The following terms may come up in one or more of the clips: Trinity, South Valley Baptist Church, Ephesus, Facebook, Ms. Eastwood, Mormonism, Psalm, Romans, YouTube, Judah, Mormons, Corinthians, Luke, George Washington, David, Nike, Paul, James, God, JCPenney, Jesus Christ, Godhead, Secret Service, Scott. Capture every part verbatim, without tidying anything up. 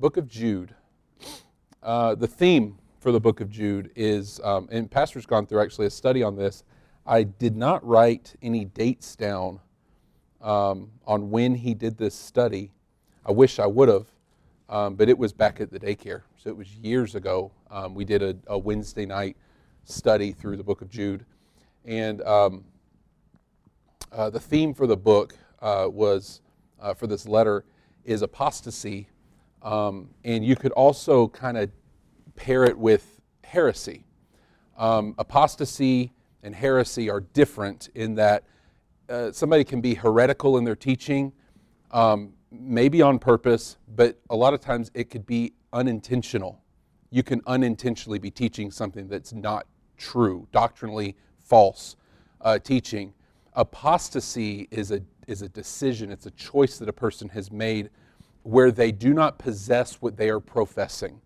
Book of Jude. Uh, the theme for the Book of Jude is, um, and Pastor's gone through actually a study on this. I did not write any dates down um, on when he did this study. I wish I would have, um, but it was back at the daycare. So it was years ago. Um, we did a, a Wednesday night study through the Book of Jude. And um, uh, the theme for the book uh, was, uh, for this letter, is apostasy. Um, and you could also kind of pair it with heresy. Um, apostasy and heresy are different in that uh, somebody can be heretical in their teaching, um, maybe on purpose, but a lot of times it could be unintentional. You can unintentionally be teaching something that's not true, doctrinally false uh, teaching. Apostasy is a is a decision, it's a choice that a person has made where they do not possess what they are professing.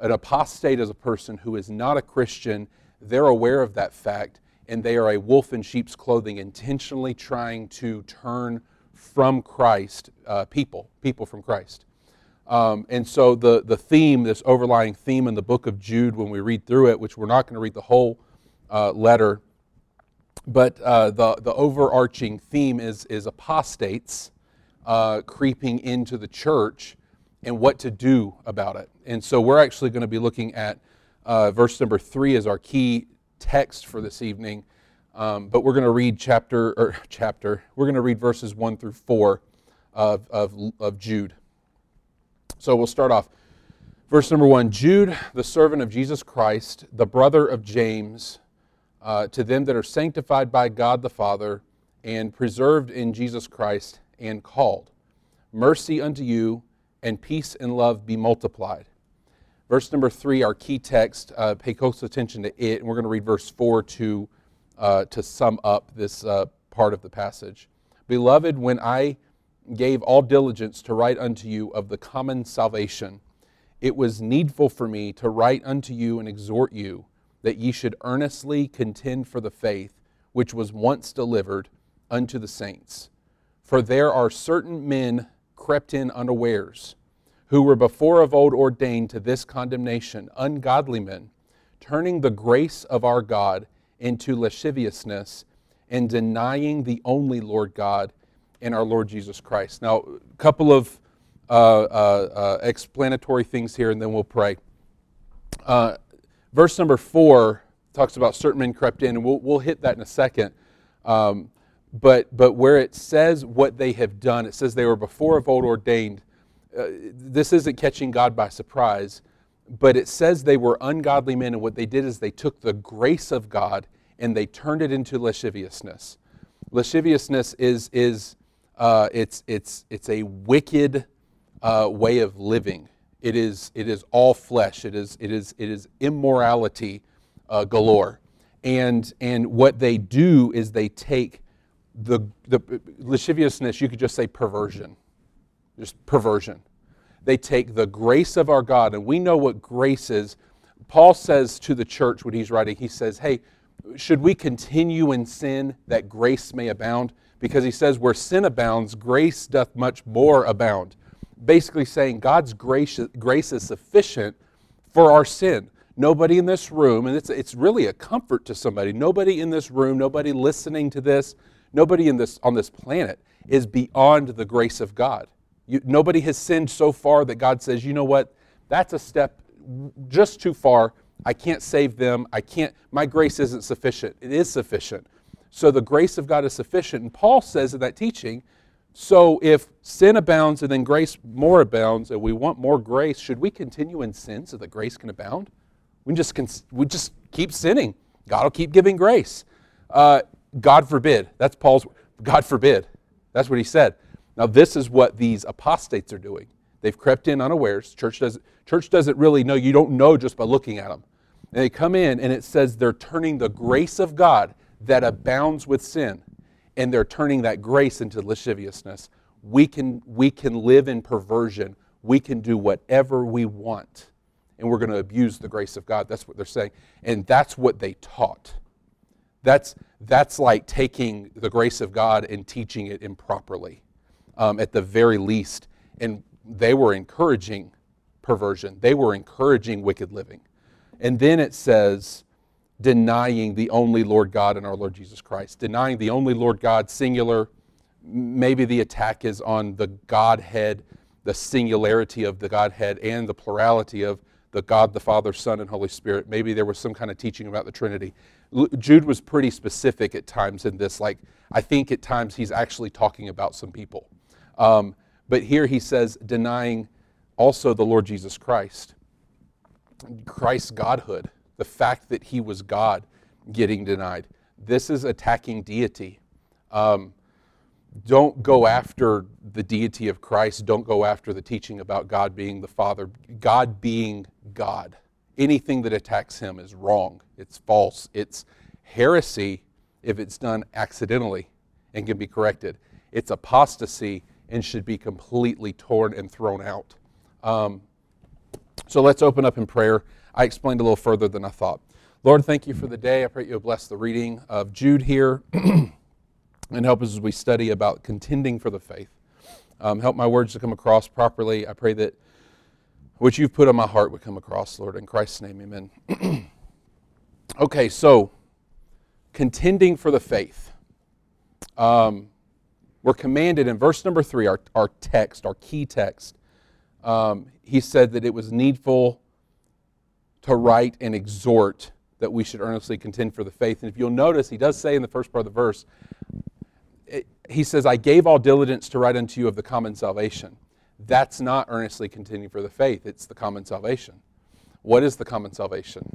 An apostate is a person who is not a Christian. They're aware of that fact, and they are a wolf in sheep's clothing, intentionally trying to turn from Christ, uh, people, people from Christ. Um, and so the, the theme, this overlying theme in the Book of Jude, when we read through it, which we're not going to read the whole uh, letter, but uh, the, the overarching theme is, is apostates, Uh, creeping into the church and what to do about it. And so we're actually going to be looking at uh, verse number three as our key text for this evening. Um, but we're going to read chapter or chapter. We're going to read verses one through four of, of of Jude. So we'll start off verse number one. Jude, the servant of Jesus Christ, the brother of James, uh, to them that are sanctified by God the Father and preserved in Jesus Christ, and called. Mercy unto you, and peace and love be multiplied. Verse number three, our key text, uh, pay close attention to it, and we're going to read verse four to uh, to sum up this uh, part of the passage. Beloved, when I gave all diligence to write unto you of the common salvation, it was needful for me to write unto you and exhort you that ye should earnestly contend for the faith which was once delivered unto the saints. For there are certain men crept in unawares, who were before of old ordained to this condemnation, ungodly men, turning the grace of our God into lasciviousness, and denying the only Lord God and our Lord Jesus Christ. Now, a couple of uh, uh, uh, explanatory things here, and then we'll pray. Uh, verse number four talks about certain men crept in, and we'll, we'll hit that in a second. Um, But but where it says what they have done, it says they were before of old ordained. Uh, this isn't catching God by surprise, but it says they were ungodly men, and what they did is they took the grace of God and they turned it into lasciviousness. Lasciviousness is is uh, it's it's it's a wicked uh, way of living. It is it is all flesh. It is it is it is immorality uh, galore, and and what they do is they take. The, the lasciviousness, you could just say perversion, just perversion. They take the grace of our God, and we know what grace is. Paul says to the church when he's writing, he says, hey, should we continue in sin that grace may abound? Because he says, where sin abounds, grace doth much more abound. Basically saying God's grace, grace is sufficient for our sin. Nobody in this room, and it's, it's really a comfort to somebody, nobody in this room, nobody listening to this, nobody in this on this planet is beyond the grace of God. You, nobody has sinned so far that God says, you know what, that's a step just too far. I can't save them. I can't. My grace isn't sufficient. It is sufficient. So the grace of God is sufficient. And Paul says in that teaching, so if sin abounds and then grace more abounds and we want more grace, should we continue in sin so that grace can abound? We just can, we just keep sinning. God will keep giving grace. Uh, God forbid. That's Paul's, God forbid. That's what he said. Now this is what these apostates are doing. They've crept in unawares. Church doesn't, church doesn't really know. You don't know just by looking at them. And they come in and it says they're turning the grace of God that abounds with sin. And they're turning that grace into lasciviousness. We can, we can live in perversion. We can do whatever we want. And we're going to abuse the grace of God. That's what they're saying. And that's what they taught. That's that's like taking the grace of God and teaching it improperly, um, at the very least. And they were encouraging perversion. They were encouraging wicked living. And then it says, denying the only Lord God and our Lord Jesus Christ. Denying the only Lord God, singular. Maybe the attack is on the Godhead, the singularity of the Godhead, and the plurality of the God, the Father, Son, and Holy Spirit. Maybe there was some kind of teaching about the Trinity. Jude was pretty specific at times in this. Like, I think at times he's actually talking about some people. Um, but here he says, denying also the Lord Jesus Christ, Christ's Godhood, the fact that he was God, getting denied. This is attacking deity. Um, Don't go after the deity of Christ. Don't go after the teaching about God being the Father, God being God. Anything that attacks him is wrong. It's false. It's heresy if it's done accidentally and can be corrected. It's apostasy and should be completely torn and thrown out. Um, so let's open up in prayer. I explained a little further than I thought. Lord, thank you for the day. I pray you'll bless the reading of Jude here. And help us as we study about contending for the faith. Um, help my words to come across properly. I pray that what you've put on my heart would come across, Lord. In Christ's name, amen. Okay, so contending for the faith. Um, we're commanded in verse number three, our, our text, our key text. Um, he said that it was needful to write and exhort that we should earnestly contend for the faith. And if you'll notice, he does say in the first part of the verse, It, he says, I gave all diligence to write unto you of the common salvation. That's not earnestly contending for the faith. It's the common salvation. What is the common salvation?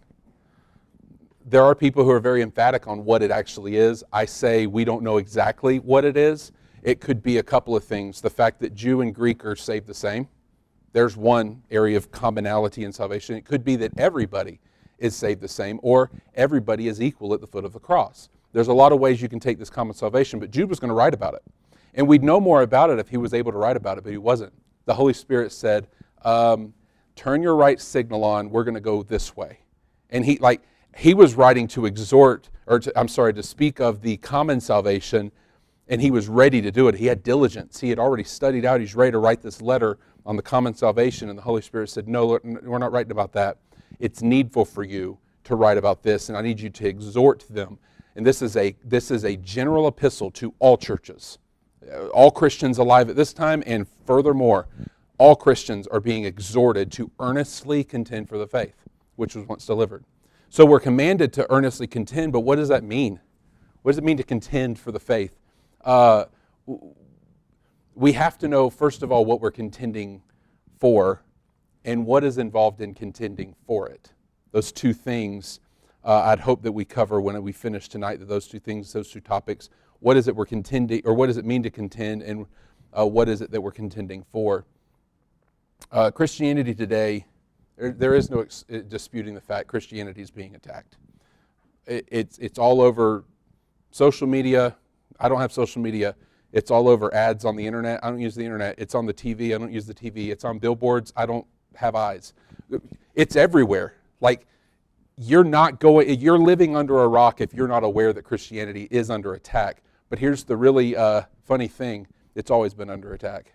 There are people who are very emphatic on what it actually is. I say we don't know exactly what it is. It could be a couple of things. The fact that Jew and Greek are saved the same. There's one area of commonality in salvation. It could be that everybody is saved the same, or everybody is equal at the foot of the cross. There's a lot of ways you can take this common salvation, but Jude was going to write about it. And we'd know more about it if he was able to write about it, but he wasn't. The Holy Spirit said, um, turn your right signal on, we're going to go this way. And he like he was writing to exhort, or to, I'm sorry, to speak of the common salvation, and he was ready to do it. He had diligence. He had already studied out. He's ready to write this letter on the common salvation, and the Holy Spirit said, no, Lord, we're not writing about that. It's needful for you to write about this, and I need you to exhort them. And this is a this is a general epistle to all churches, all Christians alive at this time, and furthermore, all Christians are being exhorted to earnestly contend for the faith, which was once delivered. So we're commanded to earnestly contend, but what does that mean? What does it mean to contend for the faith? Uh, we have to know, first of all, what we're contending for and what is involved in contending for it. Those two things. Uh, I'd hope that we cover when we finish tonight that those two things, those two topics, what is it we're contending, or what does it mean to contend, and uh, what is it that we're contending for? Uh, Christianity today, there, there is no ex- disputing the fact Christianity is being attacked. It, it's, it's all over social media. I don't have social media. It's all over ads on the internet. I don't use the internet. It's on the T V. I don't use the T V. It's on billboards. I don't have eyes. It's everywhere. Like, You're not going. You're living under a rock if you're not aware that Christianity is under attack. But here's the really uh, funny thing: it's always been under attack.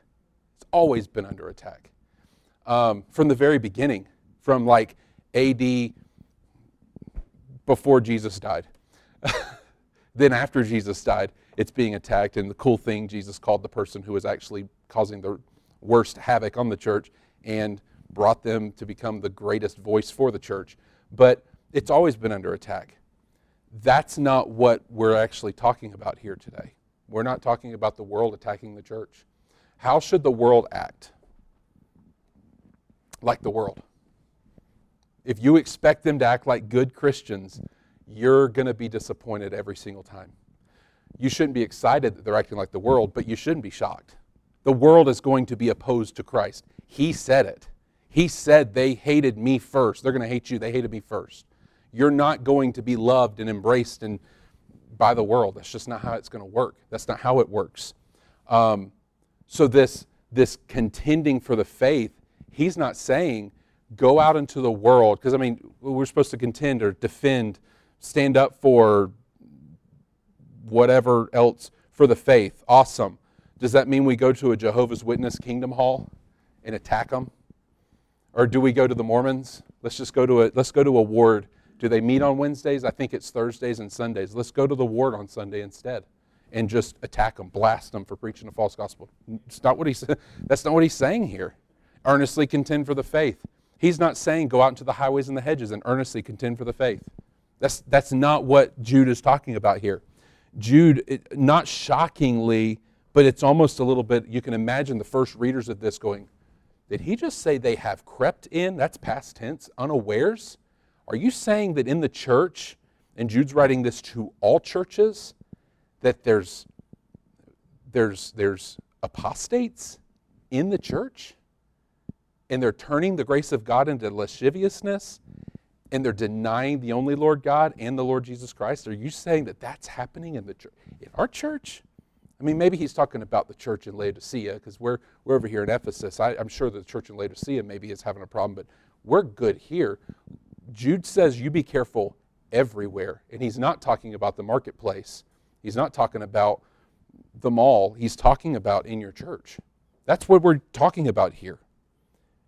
It's always been under attack um, from the very beginning, from like A D before Jesus died. Then after Jesus died, it's being attacked. And the cool thing, Jesus called the person who was actually causing the worst havoc on the church and brought them to become the greatest voice for the church. But it's always been under attack. That's not what we're actually talking about here today. We're not talking about the world attacking the church. How should the world act? Like the world. If you expect them to act like good Christians, you're going to be disappointed every single time. You shouldn't be excited that they're acting like the world, but you shouldn't be shocked. The world is going to be opposed to Christ. He said it. He said they hated me first. They're going to hate you. They hated me first. You're not going to be loved and embraced and by the world. That's just not how it's going to work. That's not how it works. Um, so this, this contending for the faith, he's not saying go out into the world. Because, I mean, we're supposed to contend or defend, stand up for whatever else for the faith. Awesome. Does that mean we go to a Jehovah's Witness kingdom hall and attack them? Or do we go to the Mormons? Let's just go to a, let's go to a ward. Do they meet on Wednesdays? I think it's Thursdays and Sundays. Let's go to the ward on Sunday instead and just attack them, blast them for preaching a false gospel. It's not what he said. That's not what he's saying here. Earnestly contend for the faith. He's not saying go out into the highways and the hedges and earnestly contend for the faith. That's, that's not what Jude is talking about here. Jude, it, not shockingly, but it's almost a little bit, you can imagine the first readers of this going, did he just say they have crept in? That's past tense, unawares. Are you saying that in the church, and Jude's writing this to all churches, that there's there's there's apostates in the church? And they're turning the grace of God into lasciviousness? And they're denying the only Lord God and the Lord Jesus Christ? Are you saying that that's happening in the church? In our church? I mean, maybe he's talking about the church in Laodicea, because we're, we're over here in Ephesus. I, I'm sure the church in Laodicea maybe is having a problem, but we're good here. Jude says you be careful everywhere. And he's not talking about the marketplace. He's not talking about the mall. He's talking about in your church. That's what we're talking about here.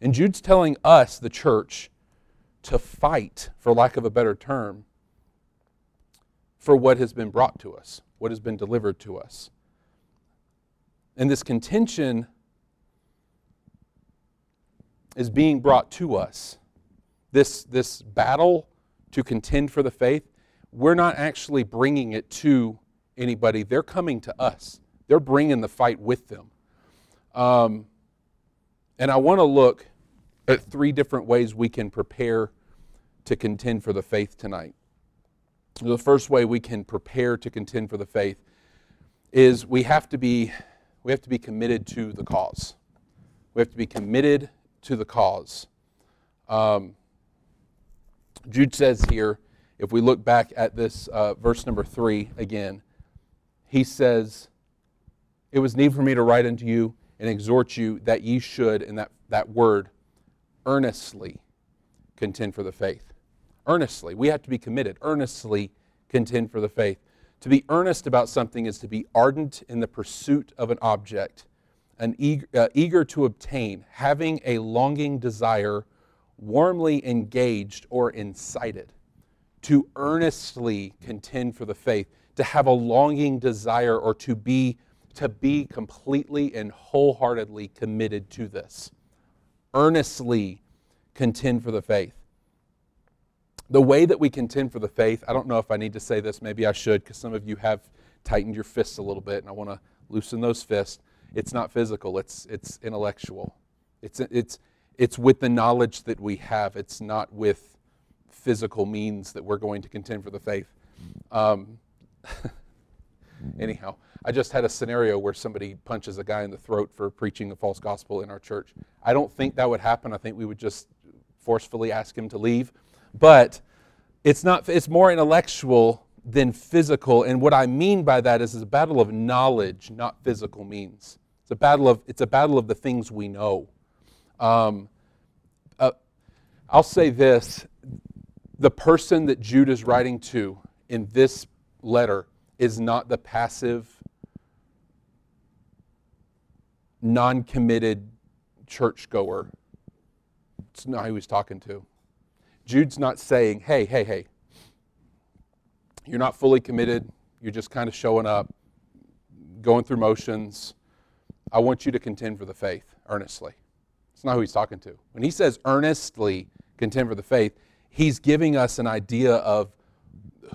And Jude's telling us, the church, to fight, for lack of a better term, for what has been brought to us, what has been delivered to us. And this contention is being brought to us. This, this battle to contend for the faith, we're not actually bringing it to anybody. They're coming to us. They're bringing the fight with them. Um, and I want to look at three different ways we can prepare to contend for the faith tonight. The first way we can prepare to contend for the faith is we have to be we have to be committed to the cause. We have to be committed to the cause. Um, Jude says here, if we look back at this uh, verse number three again, he says, "It was need for me to write unto you and exhort you that ye should," and that, that word, earnestly contend for the faith. Earnestly. We have to be committed. Earnestly contend for the faith. To be earnest about something is to be ardent in the pursuit of an object, an eager, uh, eager to obtain, having a longing desire, warmly engaged or incited. To earnestly contend for the faith, to have a longing desire, or to be, to be completely and wholeheartedly committed to this. Earnestly contend for the faith. The way that we contend for the faith, I don't know if I need to say this, maybe I should, because some of you have tightened your fists a little bit, and I want to loosen those fists. It's not physical, it's it's intellectual. It's it's it's with the knowledge that we have. It's not with physical means that we're going to contend for the faith. Um, anyhow, I just had a scenario where somebody punches a guy in the throat for preaching a false gospel in our church. I don't think that would happen. I think we would just forcefully ask him to leave. But it's not, it's more intellectual than physical. And what I mean by that is it's a battle of knowledge, not physical means. It's a battle of, it's a battle of the things we know. Um, uh, I'll say this. The person that Jude is writing to in this letter is not the passive, non-committed churchgoer. It's not who he's talking to. Jude's not saying, hey, hey, hey, you're not fully committed. You're just kind of showing up, going through motions. I want you to contend for the faith earnestly. It's not who he's talking to. When he says earnestly contend for the faith, he's giving us an idea of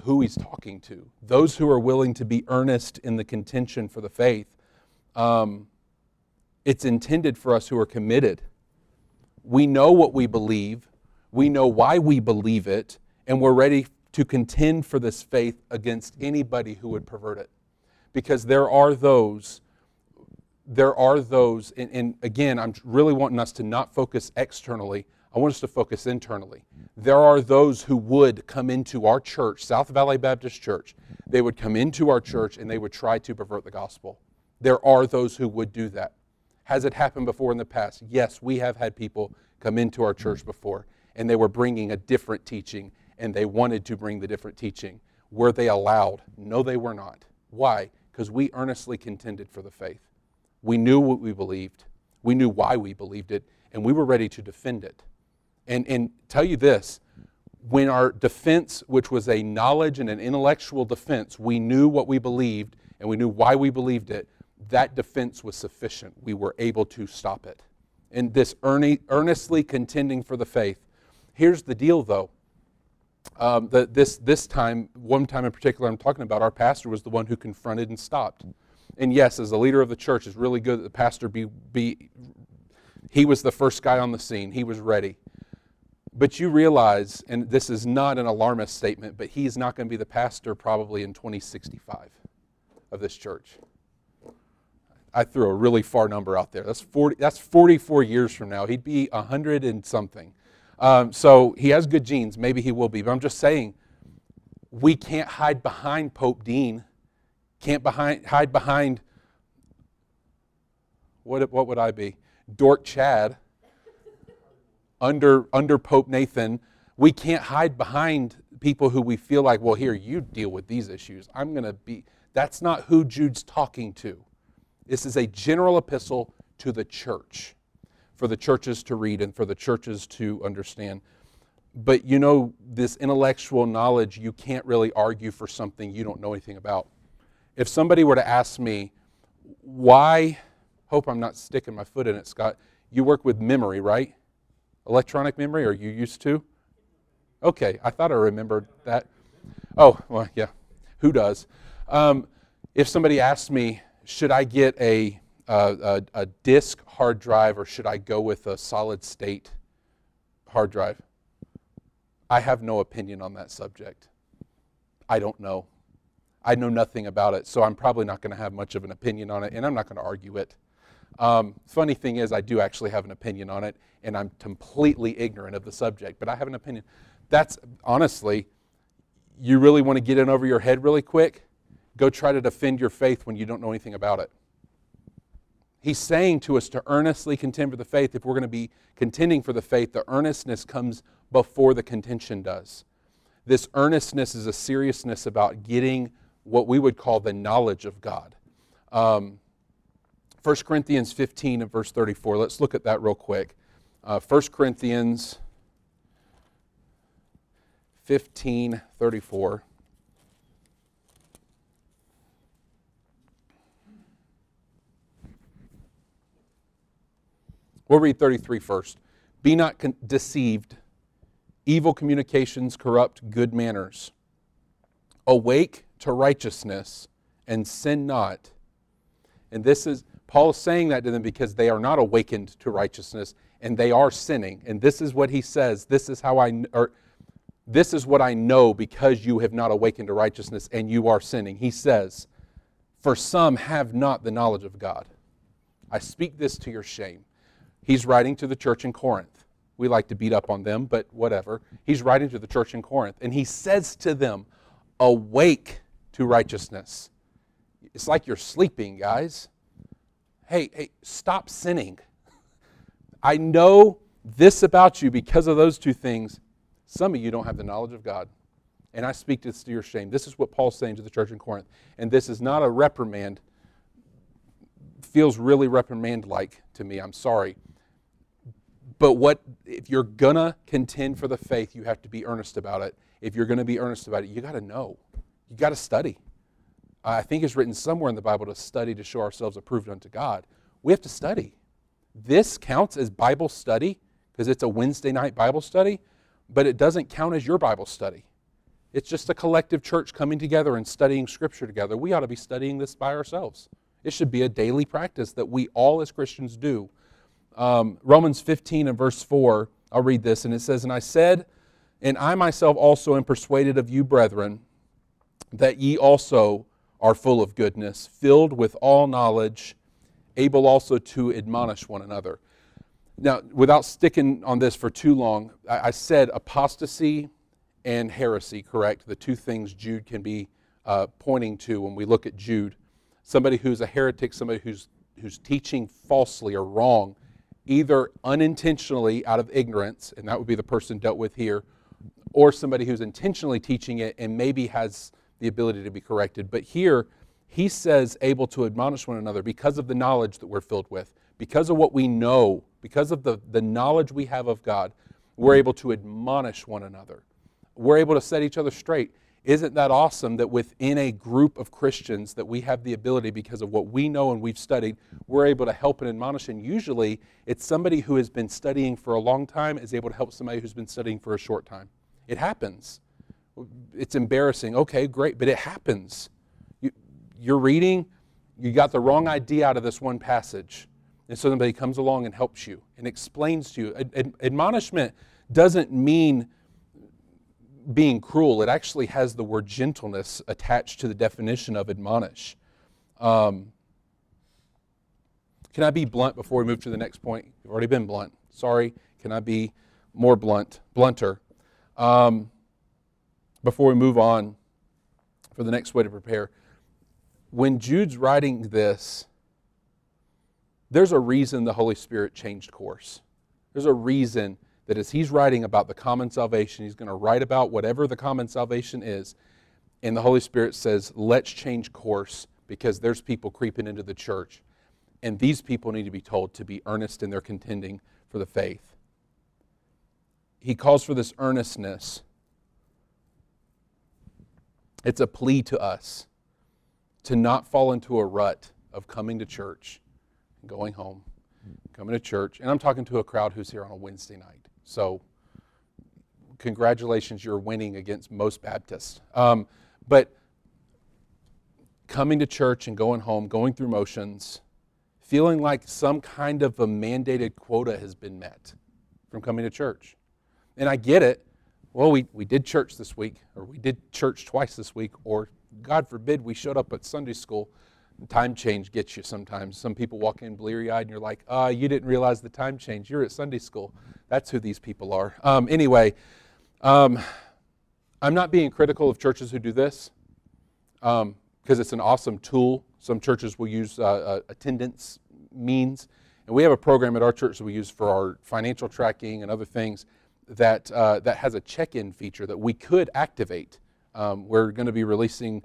who he's talking to. Those who are willing to be earnest in the contention for the faith. Um, it's intended for us who are committed. We know what we believe. We know why we believe it, and we're ready to contend for this faith against anybody who would pervert it. Because there are those, there are those, and, and again, I'm really wanting us to not focus externally. I want us to focus internally. There are those who would come into our church, South Valley Baptist Church. They would come into our church and they would try to pervert the gospel. There are those who would do that. Has it happened before in the past? Yes, we have had people come into our church before, and they were bringing a different teaching, and they wanted to bring the different teaching. Were they allowed? No, they were not. Why? Because we earnestly contended for the faith. We knew what we believed. We knew why we believed it, and we were ready to defend it. and, and tell you this, when our defense, which was a knowledge and an intellectual defense, we knew what we believed and we knew why we believed it, that defense was sufficient. We were able to stop it. And this earnestly contending for the faith. Here's the deal, though. Um, the, this this time, one time in particular I'm talking about, our pastor was the one who confronted and stopped. And yes, as a leader of the church, it's really good that the pastor be, be he was the first guy on the scene. He was ready. But you realize, and this is not an alarmist statement, but he's not going to be the pastor probably in twenty sixty-five of this church. I threw a really far number out there. That's forty. That's forty-four years from now. He'd be a hundred and something. Um, so he has good genes. Maybe he will be. But I'm just saying, we can't hide behind Pope Dean. Can't behind hide behind. What what would I be? Dork Chad. under under Pope Nathan. We can't hide behind people who we feel like, well, here, you deal with these issues. I'm gonna be. That's not who Jude's talking to. This is a general epistle to the church, for the churches to read and for the churches to understand. But you know, this intellectual knowledge, you can't really argue for something you don't know anything about. If somebody were to ask me, why, hope I'm not sticking my foot in it, Scott, you work with memory, right? Electronic memory, or you used to? Okay, I thought I remembered that. Oh, well, yeah, who does? Um, if somebody asked me, should I get a, uh, a a disk hard drive or should I go with a solid state hard drive? I have no opinion on that subject. I don't know. I know nothing about it, so I'm probably not going to have much of an opinion on it, and I'm not going to argue it. Um, funny thing is, I do actually have an opinion on it, and I'm completely ignorant of the subject, but I have an opinion. That's, honestly, you really want to get in over your head really quick? Go try to defend your faith when you don't know anything about it. He's saying to us to earnestly contend for the faith. If we're going to be contending for the faith, the earnestness comes before the contention does. This earnestness is a seriousness about getting what we would call the knowledge of God. Um, First Corinthians fifteen and verse thirty-four. Let's look at that real quick. Uh, First Corinthians fifteen, thirty-four. We'll read thirty-three first. Be not con- deceived. Evil communications corrupt good manners. Awake to righteousness and sin not. And this is, Paul's saying that to them because they are not awakened to righteousness and they are sinning. And this is what he says. This is how I, or this is what I know because you have not awakened to righteousness and you are sinning. He says, for some have not the knowledge of God. I speak this to your shame. He's writing to the church in Corinth. We like to beat up on them, but whatever. He's writing to the church in Corinth, and he says to them, awake to righteousness. It's like you're sleeping, guys. Hey, hey, stop sinning. I know this about you because of those two things. Some of you don't have the knowledge of God, and I speak this to your shame. This is what Paul's saying to the church in Corinth, and this is not a reprimand. Feels really reprimand-like to me. I'm sorry. But what if you're going to contend for the faith, you have to be earnest about it. If you're going to be earnest about it, you got to know. You got to study. I think it's written somewhere in the Bible to study to show ourselves approved unto God. We have to study. This counts as Bible study because it's a Wednesday night Bible study, but it doesn't count as your Bible study. It's just a collective church coming together and studying Scripture together. We ought to be studying this by ourselves. It should be a daily practice that we all as Christians do. Um, Romans fifteen and verse four, I'll read this, and it says, and I said, and I myself also am persuaded of you, brethren, that ye also are full of goodness, filled with all knowledge, able also to admonish one another. Now, without sticking on this for too long, I, I said apostasy and heresy, correct? The two things Jude can be uh, pointing to when we look at Jude. Somebody who's a heretic, somebody who's who's teaching falsely or wrong, either unintentionally out of ignorance, and that would be the person dealt with here, or somebody who's intentionally teaching it and maybe has the ability to be corrected. But here, he says, able to admonish one another because of the knowledge that we're filled with, because of what we know, because of the, the knowledge we have of God. We're able to admonish one another. We're able to set each other straight. Isn't that awesome that within a group of Christians that we have the ability, because of what we know and we've studied, we're able to help and admonish. And usually it's somebody who has been studying for a long time is able to help somebody who's been studying for a short time. It happens. It's embarrassing. Okay, great, but it happens. You, you're reading, you got the wrong idea out of this one passage. And so somebody comes along and helps you and explains to you. Ad- ad- admonishment doesn't mean being cruel. It actually has the word gentleness attached to the definition of admonish. Um, can I be blunt before we move to the next point? We've already been blunt. Sorry. Can I be more blunt, blunter? Um, before we move on for the next way to prepare. When Jude's writing this, there's a reason the Holy Spirit changed course. There's a reason that as he's writing about the common salvation, he's going to write about whatever the common salvation is, and the Holy Spirit says, let's change course because there's people creeping into the church, and these people need to be told to be earnest in their contending for the faith. He calls for this earnestness. It's a plea to us to not fall into a rut of coming to church, going home, coming to church. And I'm talking to a crowd who's here on a Wednesday night. So congratulations, you're winning against most Baptists. Um, but coming to church and going home, going through motions, feeling like some kind of a mandated quota has been met from coming to church. And I get it. Well, we, we did church this week, or we did church twice this week, or God forbid we showed up at Sunday school. Time change gets you sometimes. Some people walk in bleary-eyed and you're like, ah, oh, you didn't realize the time change. You're at Sunday school. That's who these people are. Um, anyway, um, I'm not being critical of churches who do this because um, it's an awesome tool. Some churches will use uh, uh, attendance means. And we have a program at our church that we use for our financial tracking and other things that, uh, that has a check-in feature that we could activate. Um, we're going to be releasing...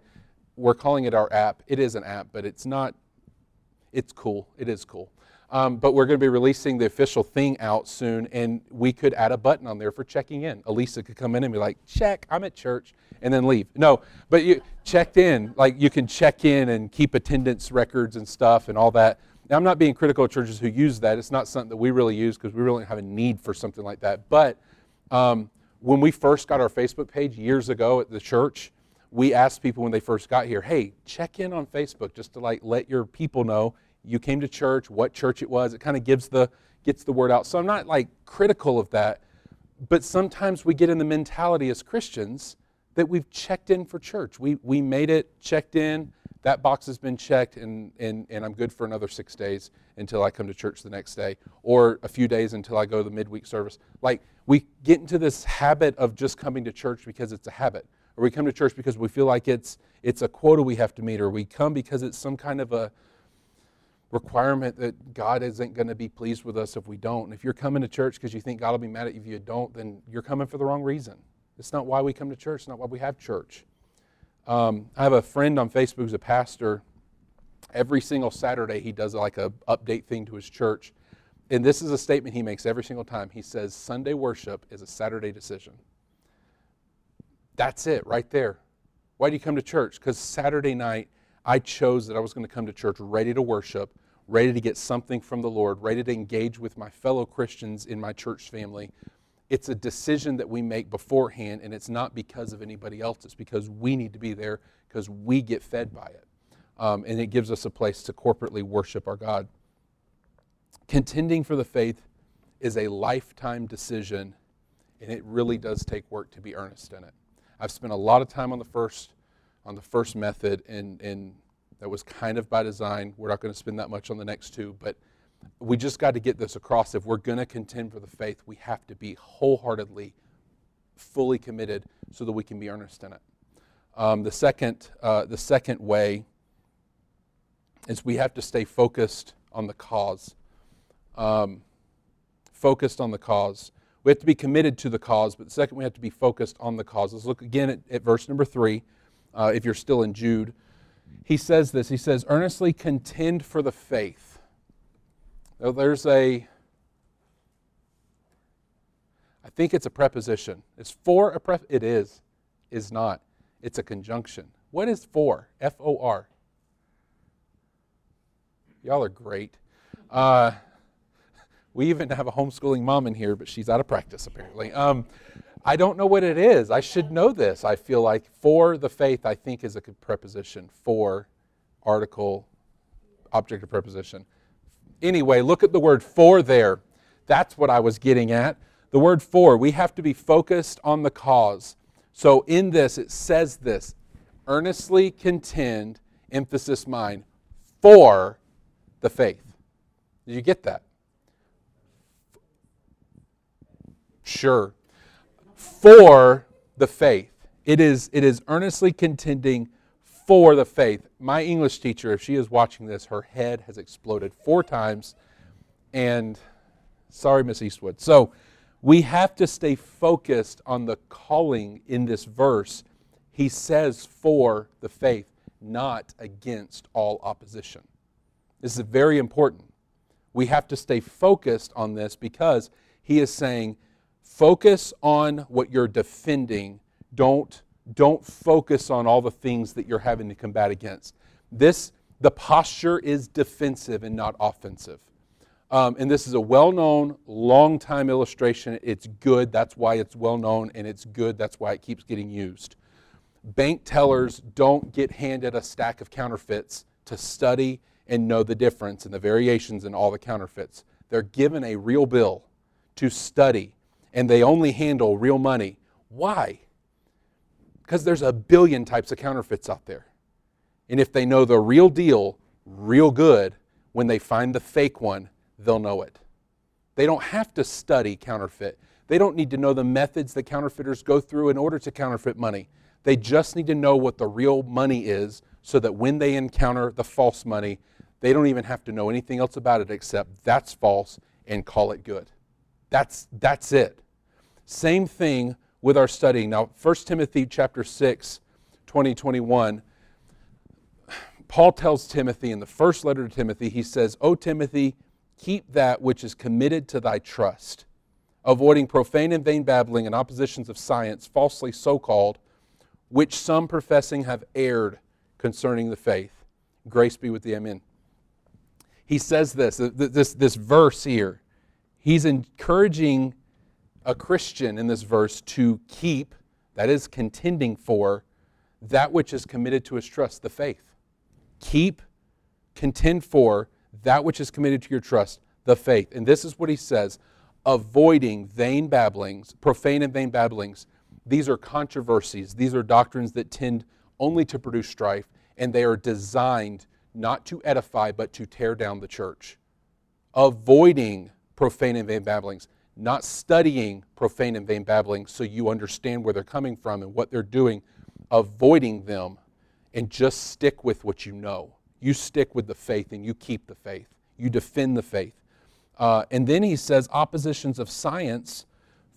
We're calling it our app. It is an app, but it's not, it's cool. It is cool. Um, but we're going to be releasing the official thing out soon, and we could add a button on there for checking in. Elisa could come in and be like, check, I'm at church, and then leave. No, but you checked in. Like, you can check in and keep attendance records and stuff and all that. Now, I'm not being critical of churches who use that. It's not something that we really use because we really don't have a need for something like that. But um, when we first got our Facebook page years ago at the church, we asked people when they first got here, hey, check in on Facebook just to like let your people know you came to church, what church it was. It kind of gives the gets the word out. So I'm not like critical of that, but sometimes we get in the mentality as Christians that we've checked in for church. We we made it, checked in, that box has been checked, and and and I'm good for another six days until I come to church the next day, or a few days until I go to the midweek service. Like, we get into this habit of just coming to church because it's a habit. Or we come to church because we feel like it's it's a quota we have to meet, or we come because it's some kind of a requirement that God isn't going to be pleased with us if we don't. And if you're coming to church because you think God will be mad at you if you don't, then you're coming for the wrong reason. It's not why we come to church. It's not why we have church. Um, I have a friend on Facebook who's a pastor. Every single Saturday he does like a update thing to his church. And this is a statement he makes every single time. He says, Sunday worship is a Saturday decision. That's it right there. Why do you come to church? Because Saturday night I chose that I was going to come to church ready to worship, ready to get something from the Lord, ready to engage with my fellow Christians in my church family. It's a decision that we make beforehand, and it's not because of anybody else. It's because we need to be there because we get fed by it. Um, and it gives us a place to corporately worship our God. Contending for the faith is a lifetime decision, and it really does take work to be earnest in it. I've spent a lot of time on the first on the first method, and, and that was kind of by design. We're not going to spend that much on the next two, but we just got to get this across. If we're going to contend for the faith, we have to be wholeheartedly, fully committed so that we can be earnest in it. Um, the second, uh, the second way is we have to stay focused on the cause. Um, focused on the cause. We have to be committed to the cause, but second, we have to be focused on the cause. Let's look again at, at verse number three, uh, if you're still in Jude. He says this, he says, earnestly contend for the faith. Now, there's a, I I think it's a preposition. It's for a pref. It is. Is not. It's a conjunction. What is for? F O R. Y'all are great. Uh, we even have a homeschooling mom in here, but she's out of practice apparently. Um, I don't know what it is. I should know this. I feel like for the faith, I think, is a preposition. For, article, object of preposition. Anyway, look at the word for there. That's what I was getting at. The word for, we have to be focused on the cause. So in this, it says this, earnestly contend, emphasis mine, for the faith. Did you get that? Sure. For the faith. It is, it is earnestly contending for the faith. My English teacher, if she is watching this, her head has exploded four times. And sorry, Miz Eastwood. So we have to stay focused on the calling in this verse. He says for the faith, not against all opposition. This is very important. We have to stay focused on this because he is saying, focus on what you're defending. Don't, don't focus on all the things that you're having to combat against. This, the posture is defensive and not offensive. Um, and this is a well-known, long-time illustration. It's good. That's why it's well-known, and it's good. That's why it keeps getting used. Bank tellers don't get handed a stack of counterfeits to study and know the difference and the variations in all the counterfeits. They're given a real bill to study, and they only handle real money. Why? Because there's a billion types of counterfeits out there. And if they know the real deal, real good, when they find the fake one, they'll know it. They don't have to study counterfeit. They don't need to know the methods that counterfeiters go through in order to counterfeit money. They just need to know what the real money is so that when they encounter the false money, they don't even have to know anything else about it except that's false and call it good. That's, that's it. Same thing with our studying. Now, First Timothy chapter six, twenty, twenty-one, Paul tells Timothy in the first letter to Timothy, he says, O Timothy, keep that which is committed to thy trust, avoiding profane and vain babbling and oppositions of science, falsely so called, which some professing have erred concerning the faith. Grace be with thee, amen. He says this, this, this verse here, he's encouraging a Christian in this verse to keep, that is contending for, that which is committed to his trust, the faith. Keep, contend for, that which is committed to your trust, the faith. And this is what he says, avoiding vain babblings, profane and vain babblings. These are controversies. These are doctrines that tend only to produce strife, and they are designed not to edify, but to tear down the church. Avoiding profane and vain babblings, not studying profane and vain babblings so you understand where they're coming from and what they're doing, avoiding them, and just stick with what you know. You stick with the faith and you keep the faith. You defend the faith. Uh, and then he says oppositions of science,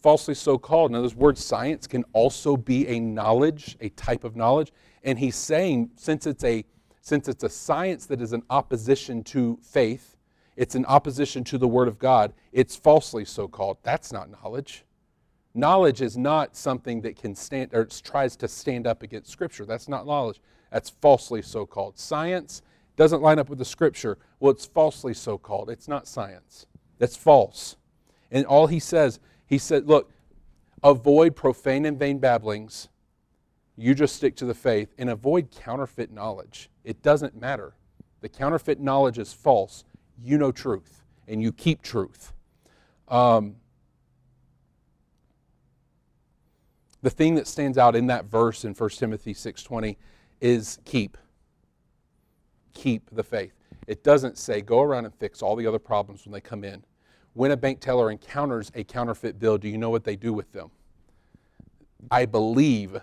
falsely so called. Now this word science can also be a knowledge, a type of knowledge. And he's saying since it's a, since it's a science that is an opposition to faith, it's an opposition to the Word of God, it's falsely so called. That's not knowledge. Knowledge is not something that can stand, or tries to stand up against Scripture. That's not knowledge. That's falsely so called. Science doesn't line up with the Scripture. Well, it's falsely so called. It's not science. That's false. And all he says, he said, look, avoid profane and vain babblings. You just stick to the faith and avoid counterfeit knowledge. It doesn't matter. The counterfeit knowledge is false. You know truth and you keep truth. Um, the thing that stands out in that verse in First Timothy six twenty is keep. Keep the faith. It doesn't say go around and fix all the other problems when they come in. When a bank teller encounters a counterfeit bill, do you know what they do with them? I believe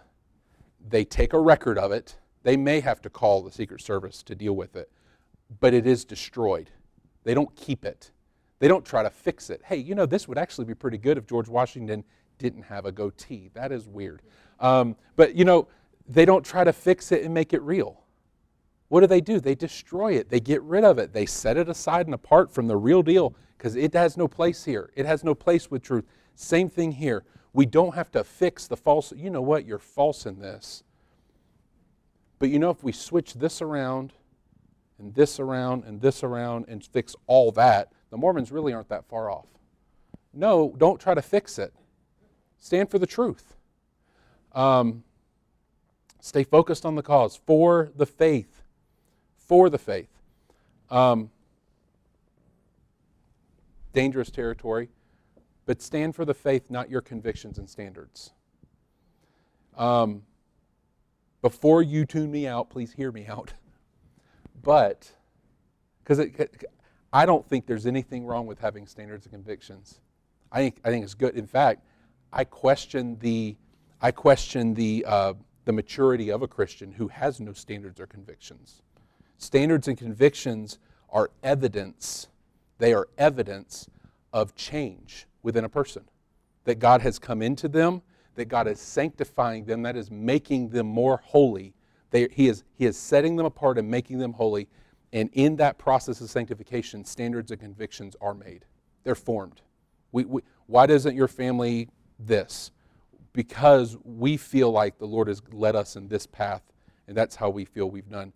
they take a record of it. They may have to call the Secret Service to deal with it, but it is destroyed. They don't keep it. They don't try to fix it. Hey, you know, this would actually be pretty good if George Washington didn't have a goatee. That is weird. Um, but, you know, they don't try to fix it and make it real. What do they do? They destroy it. They get rid of it. They set it aside and apart from the real deal because it has no place here. It has no place with truth. Same thing here. We don't have to fix the false. You know what? You're false in this. But you know, if we switch this around and this around and this around and fix all that, the Mormons really aren't that far off. No, don't try to fix it. Stand for the truth. Um, stay focused on the cause. For the faith. For the faith. Um, dangerous territory. But stand for the faith, not your convictions and standards. Um, before you tune me out, please hear me out. But, because I don't think there's anything wrong with having standards and convictions. I think I think it's good. In fact, I question the I question the uh, the maturity of a Christian who has no standards or convictions. Standards and convictions are evidence. They are evidence of change within a person, that God has come into them, that God is sanctifying them, that is making them more holy. They, he is He is setting them apart and making them holy. And in that process of sanctification, standards and convictions are made. They're formed. We, we, why doesn't your family this? Because we feel like the Lord has led us in this path, and that's how we feel we've done.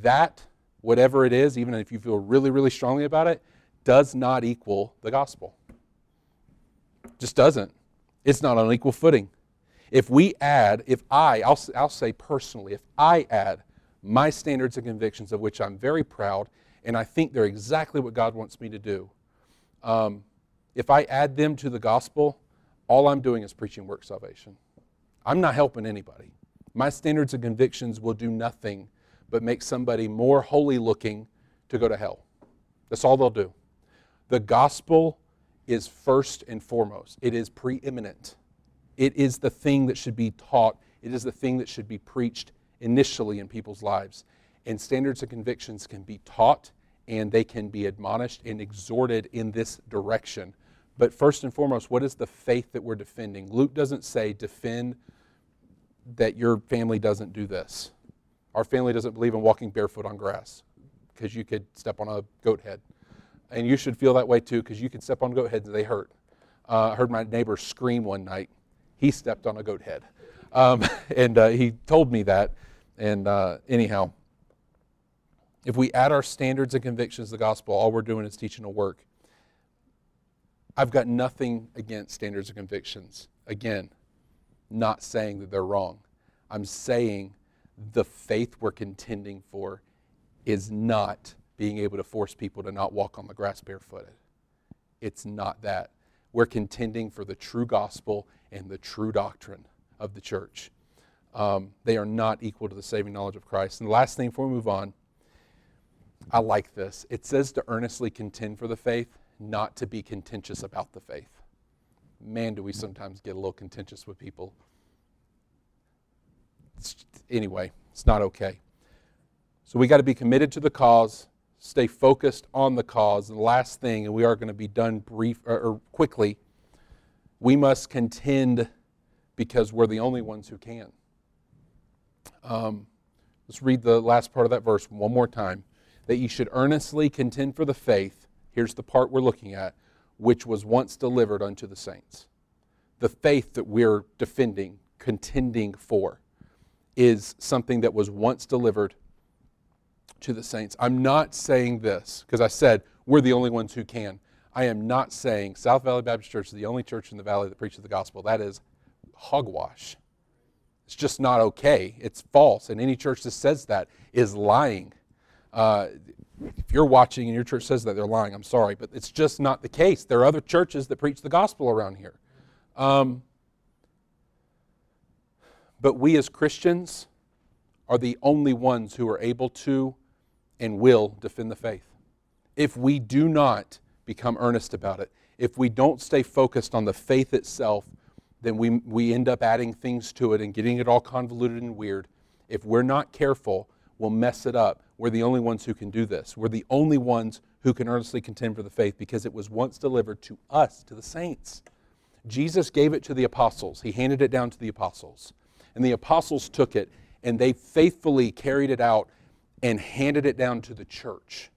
That, whatever it is, even if you feel really, really strongly about it, does not equal the gospel. Just doesn't. It's not on equal footing. If we add, if I, I'll, I'll say personally, if I add my standards and convictions, of which I'm very proud, and I think they're exactly what God wants me to do, um, if I add them to the gospel, all I'm doing is preaching work salvation. I'm not helping anybody. My standards and convictions will do nothing but make somebody more holy looking to go to hell. That's all they'll do. The gospel is first and foremost. It is preeminent. It is the thing that should be taught. It is the thing that should be preached initially in people's lives. And standards and convictions can be taught, and they can be admonished and exhorted in this direction. But first and foremost, what is the faith that we're defending? Luke doesn't say defend that your family doesn't do this. Our family doesn't believe in walking barefoot on grass, because you could step on a goat head. And you should feel that way too, because you could step on goat heads and they hurt. Uh, I heard my neighbor scream one night. He stepped on a goat head. Um, and uh, he told me that. And uh, anyhow, if we add our standards and convictions to the gospel, all we're doing is teaching a work. I've got nothing against standards and convictions. Again, not saying that they're wrong. I'm saying the faith we're contending for is not being able to force people to not walk on the grass barefooted. It's not that. We're contending for the true gospel and the true doctrine of the church. Um, they are not equal to the saving knowledge of Christ. And the last thing before we move on, I like this. It says to earnestly contend for the faith, not to be contentious about the faith. Man, do we sometimes get a little contentious with people. It's, anyway, it's not okay. So we got to be committed to the cause, stay focused on the cause. And the last thing, and we are going to be done brief or, or quickly, we must contend because we're the only ones who can. Um, let's read the last part of that verse one more time. That you should earnestly contend for the faith. Here's the part we're looking at, which was once delivered unto the saints. The faith that we're defending, contending for, is something that was once delivered to the saints. I'm not saying this, because I said we're the only ones who can. I am not saying South Valley Baptist Church is the only church in the valley that preaches the gospel. That is hogwash. It's just not okay. It's false. And any church that says that is lying. Uh, if you're watching and your church says that, they're lying. I'm sorry, but it's just not the case. There are other churches that preach the gospel around here. Um, but we as Christians are the only ones who are able to and will defend the faith. If we do not become earnest about it, if we don't stay focused on the faith itself, then we, we end up adding things to it and getting it all convoluted and weird. If we're not careful, we'll mess it up. We're the only ones who can do this. We're the only ones who can earnestly contend for the faith because it was once delivered to us, to the saints. Jesus gave it to the apostles. He handed it down to the apostles. And the apostles took it and they faithfully carried it out and handed it down to the church.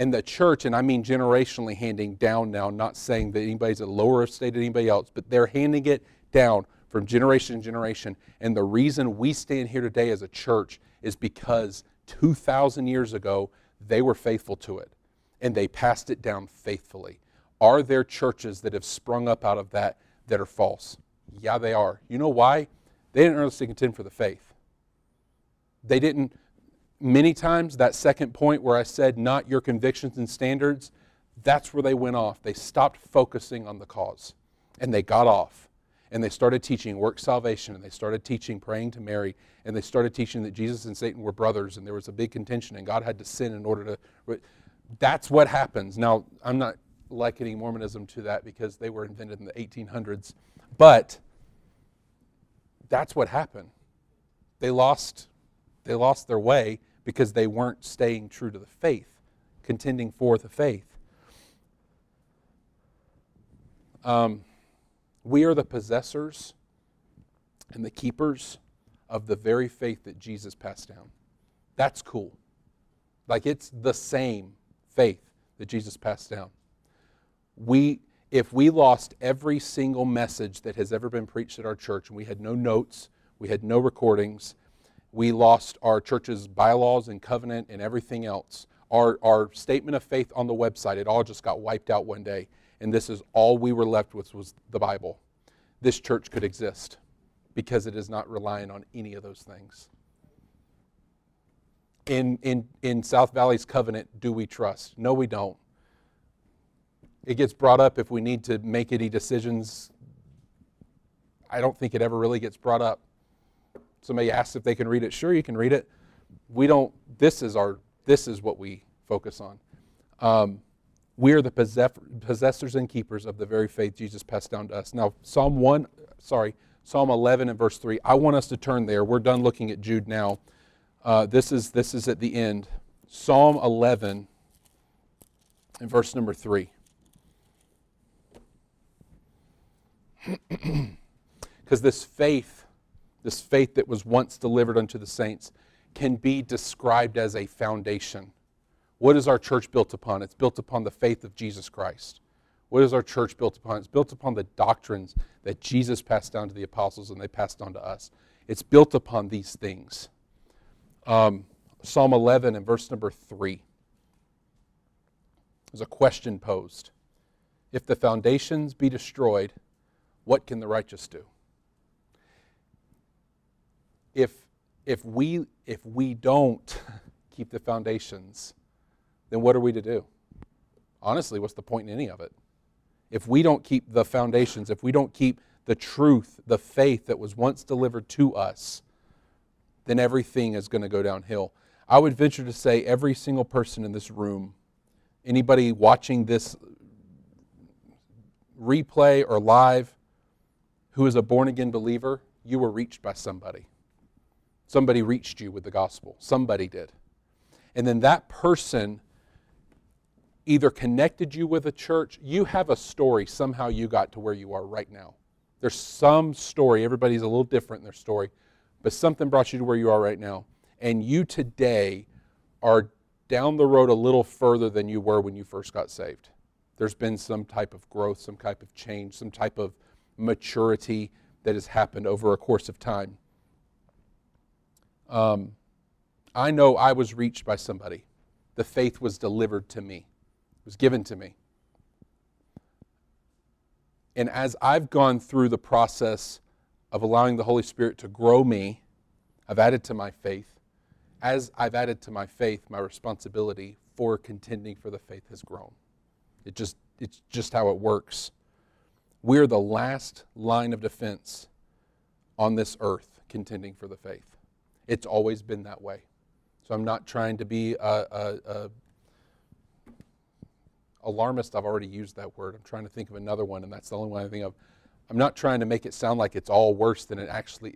And the church, and I mean generationally handing down now, not saying that anybody's at a lower estate than anybody else, but they're handing it down from generation to generation. And the reason we stand here today as a church is because two thousand years ago, they were faithful to it, and they passed it down faithfully. Are there churches that have sprung up out of that that are false? Yeah, they are. You know why? They didn't earnestly contend for the faith. They didn't. Many times, that second point where I said, not your convictions and standards, that's where they went off. They stopped focusing on the cause, and they got off. And they started teaching work salvation, and they started teaching praying to Mary, and they started teaching that Jesus and Satan were brothers, and there was a big contention, and God had to sin in order to... That's what happens. Now, I'm not likening Mormonism to that because they were invented in the eighteen hundreds, but that's what happened. They lost, they lost their way because they weren't staying true to the faith, contending for the faith. Um, we are the possessors and the keepers of the very faith that Jesus passed down. That's cool. Like, it's the same faith that Jesus passed down. We, if we lost every single message that has ever been preached at our church, and we had no notes, we had no recordings, we lost our church's bylaws and covenant and everything else. Our, our statement of faith on the website, it all just got wiped out one day. And this is all we were left with was the Bible. This church could exist because it is not reliant on any of those things. In, in, in South Valley's covenant, do we trust? No, we don't. It gets brought up if we need to make any decisions. I don't think it ever really gets brought up. Somebody asks if they can read it. Sure, you can read it. We don't, this is our, this is what we focus on. Um, we are the possess, possessors and keepers of the very faith Jesus passed down to us. Now, Psalm one, sorry, Psalm eleven and verse three. I want us to turn there. We're done looking at Jude now. Uh, this is, this is at the end. Psalm eleven and verse number three. Because this faith, this faith that was once delivered unto the saints, can be described as a foundation. What is our church built upon? It's built upon the faith of Jesus Christ. What is our church built upon? It's built upon the doctrines that Jesus passed down to the apostles and they passed on to us. It's built upon these things. Um, Psalm eleven and verse number three. There's a question posed. If the foundations be destroyed, what can the righteous do? If if we if we don't keep the foundations, then what are we to do? Honestly, what's the point in any of it? If we don't keep the foundations, if we don't keep the truth, the faith that was once delivered to us, then everything is going to go downhill. I would venture to say every single person in this room, anybody watching this replay or live who is a born-again believer, you were reached by somebody. Somebody reached you with the gospel. Somebody did. And then that person either connected you with a church. You have a story. Somehow you got to where you are right now. There's some story. Everybody's a little different in their story. But something brought you to where you are right now. And you today are down the road a little further than you were when you first got saved. There's been some type of growth, some type of change, some type of maturity that has happened over a course of time. Um, I know I was reached by somebody. The faith was delivered to me. It was given to me. And as I've gone through the process of allowing the Holy Spirit to grow me, I've added to my faith. As I've added to my faith, my responsibility for contending for the faith has grown. It just, it's just how it works. We're the last line of defense on this earth contending for the faith. It's always been that way. So I'm not trying to be a, a, a alarmist. I've already used that word. I'm trying to think of another one, and that's the only one I think of. I'm not trying to make it sound like it's all worse than it actually,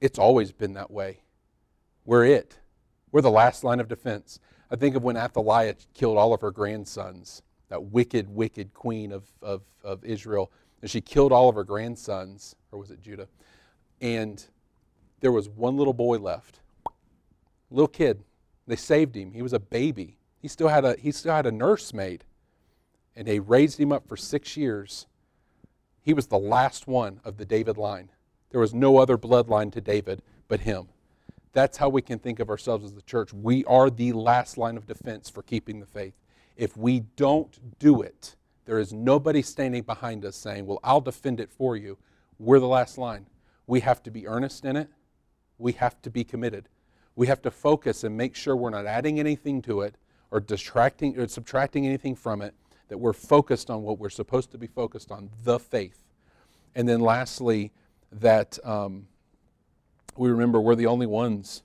it's always been that way. We're it. We're the last line of defense. I think of when Athaliah killed all of her grandsons. That wicked, wicked queen of, of, of Israel. And she killed all of her grandsons, or was it Judah? And there was one little boy left. Little kid. They saved him. He was a baby. He still had a he still had a nursemaid, and they raised him up for six years. He was the last one of the David line. There was no other bloodline to David but him. That's how we can think of ourselves as the church. We are the last line of defense for keeping the faith. If we don't do it, there is nobody standing behind us saying, well, I'll defend it for you. We're the last line. We have to be earnest in it. We have to be committed. We have to focus and make sure we're not adding anything to it or distracting or subtracting anything from it, that we're focused on what we're supposed to be focused on, the faith. And then lastly, that um, we remember we're the only ones.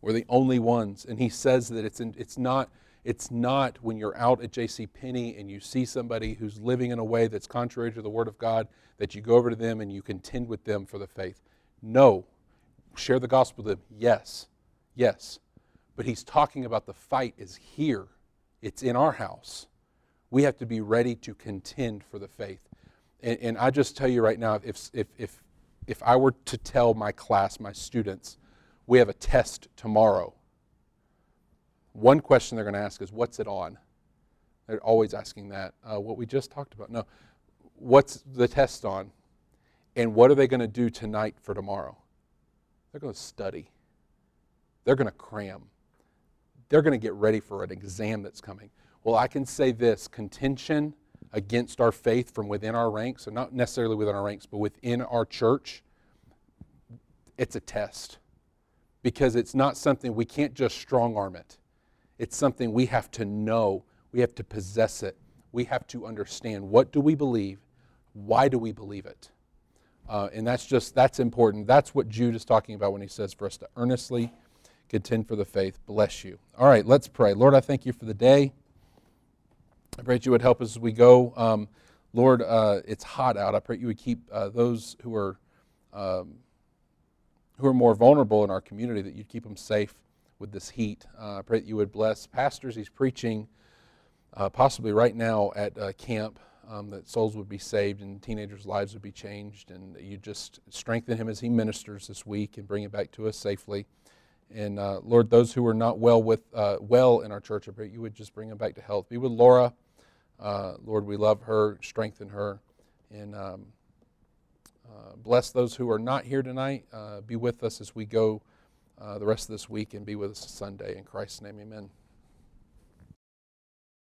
We're the only ones. And he says that it's in, it's not... It's not when you're out at JCPenney and you see somebody who's living in a way that's contrary to the Word of God that you go over to them and you contend with them for the faith. No. Share the gospel with them. Yes. Yes. But he's talking about the fight is here. It's in our house. We have to be ready to contend for the faith. And, and I just tell you right now, if, if, if, if I were to tell my class, my students, we have a test tomorrow, one question they're going to ask is, what's it on? They're always asking that. Uh, what we just talked about. No. What's the test on? And what are they going to do tonight for tomorrow? They're going to study. They're going to cram. They're going to get ready for an exam that's coming. Well, I can say this, contention against our faith from within our ranks, or not necessarily within our ranks, but within our church, it's a test. Because it's not something, we can't just strong arm it. It's something we have to know. We have to possess it. We have to understand, what do we believe? Why do we believe it? Uh, and that's just, that's important. That's what Jude is talking about when he says for us to earnestly contend for the faith. Bless you. All right, let's pray. Lord, I thank you for the day. I pray that you would help us as we go. Um, Lord, uh, it's hot out. I pray you would keep uh, those who are um, who are more vulnerable in our community, that you'd keep them safe with this heat. Uh, I pray that you would bless pastors. He's preaching uh, possibly right now at uh, camp, um, that souls would be saved and teenagers' lives would be changed. And you just strengthen him as he ministers this week and bring it back to us safely. And uh, Lord, those who are not well with uh, well in our church, I pray you would just bring them back to health. Be with Laura. Uh, Lord, we love her, strengthen her. And um, uh, bless those who are not here tonight. Uh, be with us as we go Uh, the rest of this week, and be with us Sunday. In Christ's name, amen.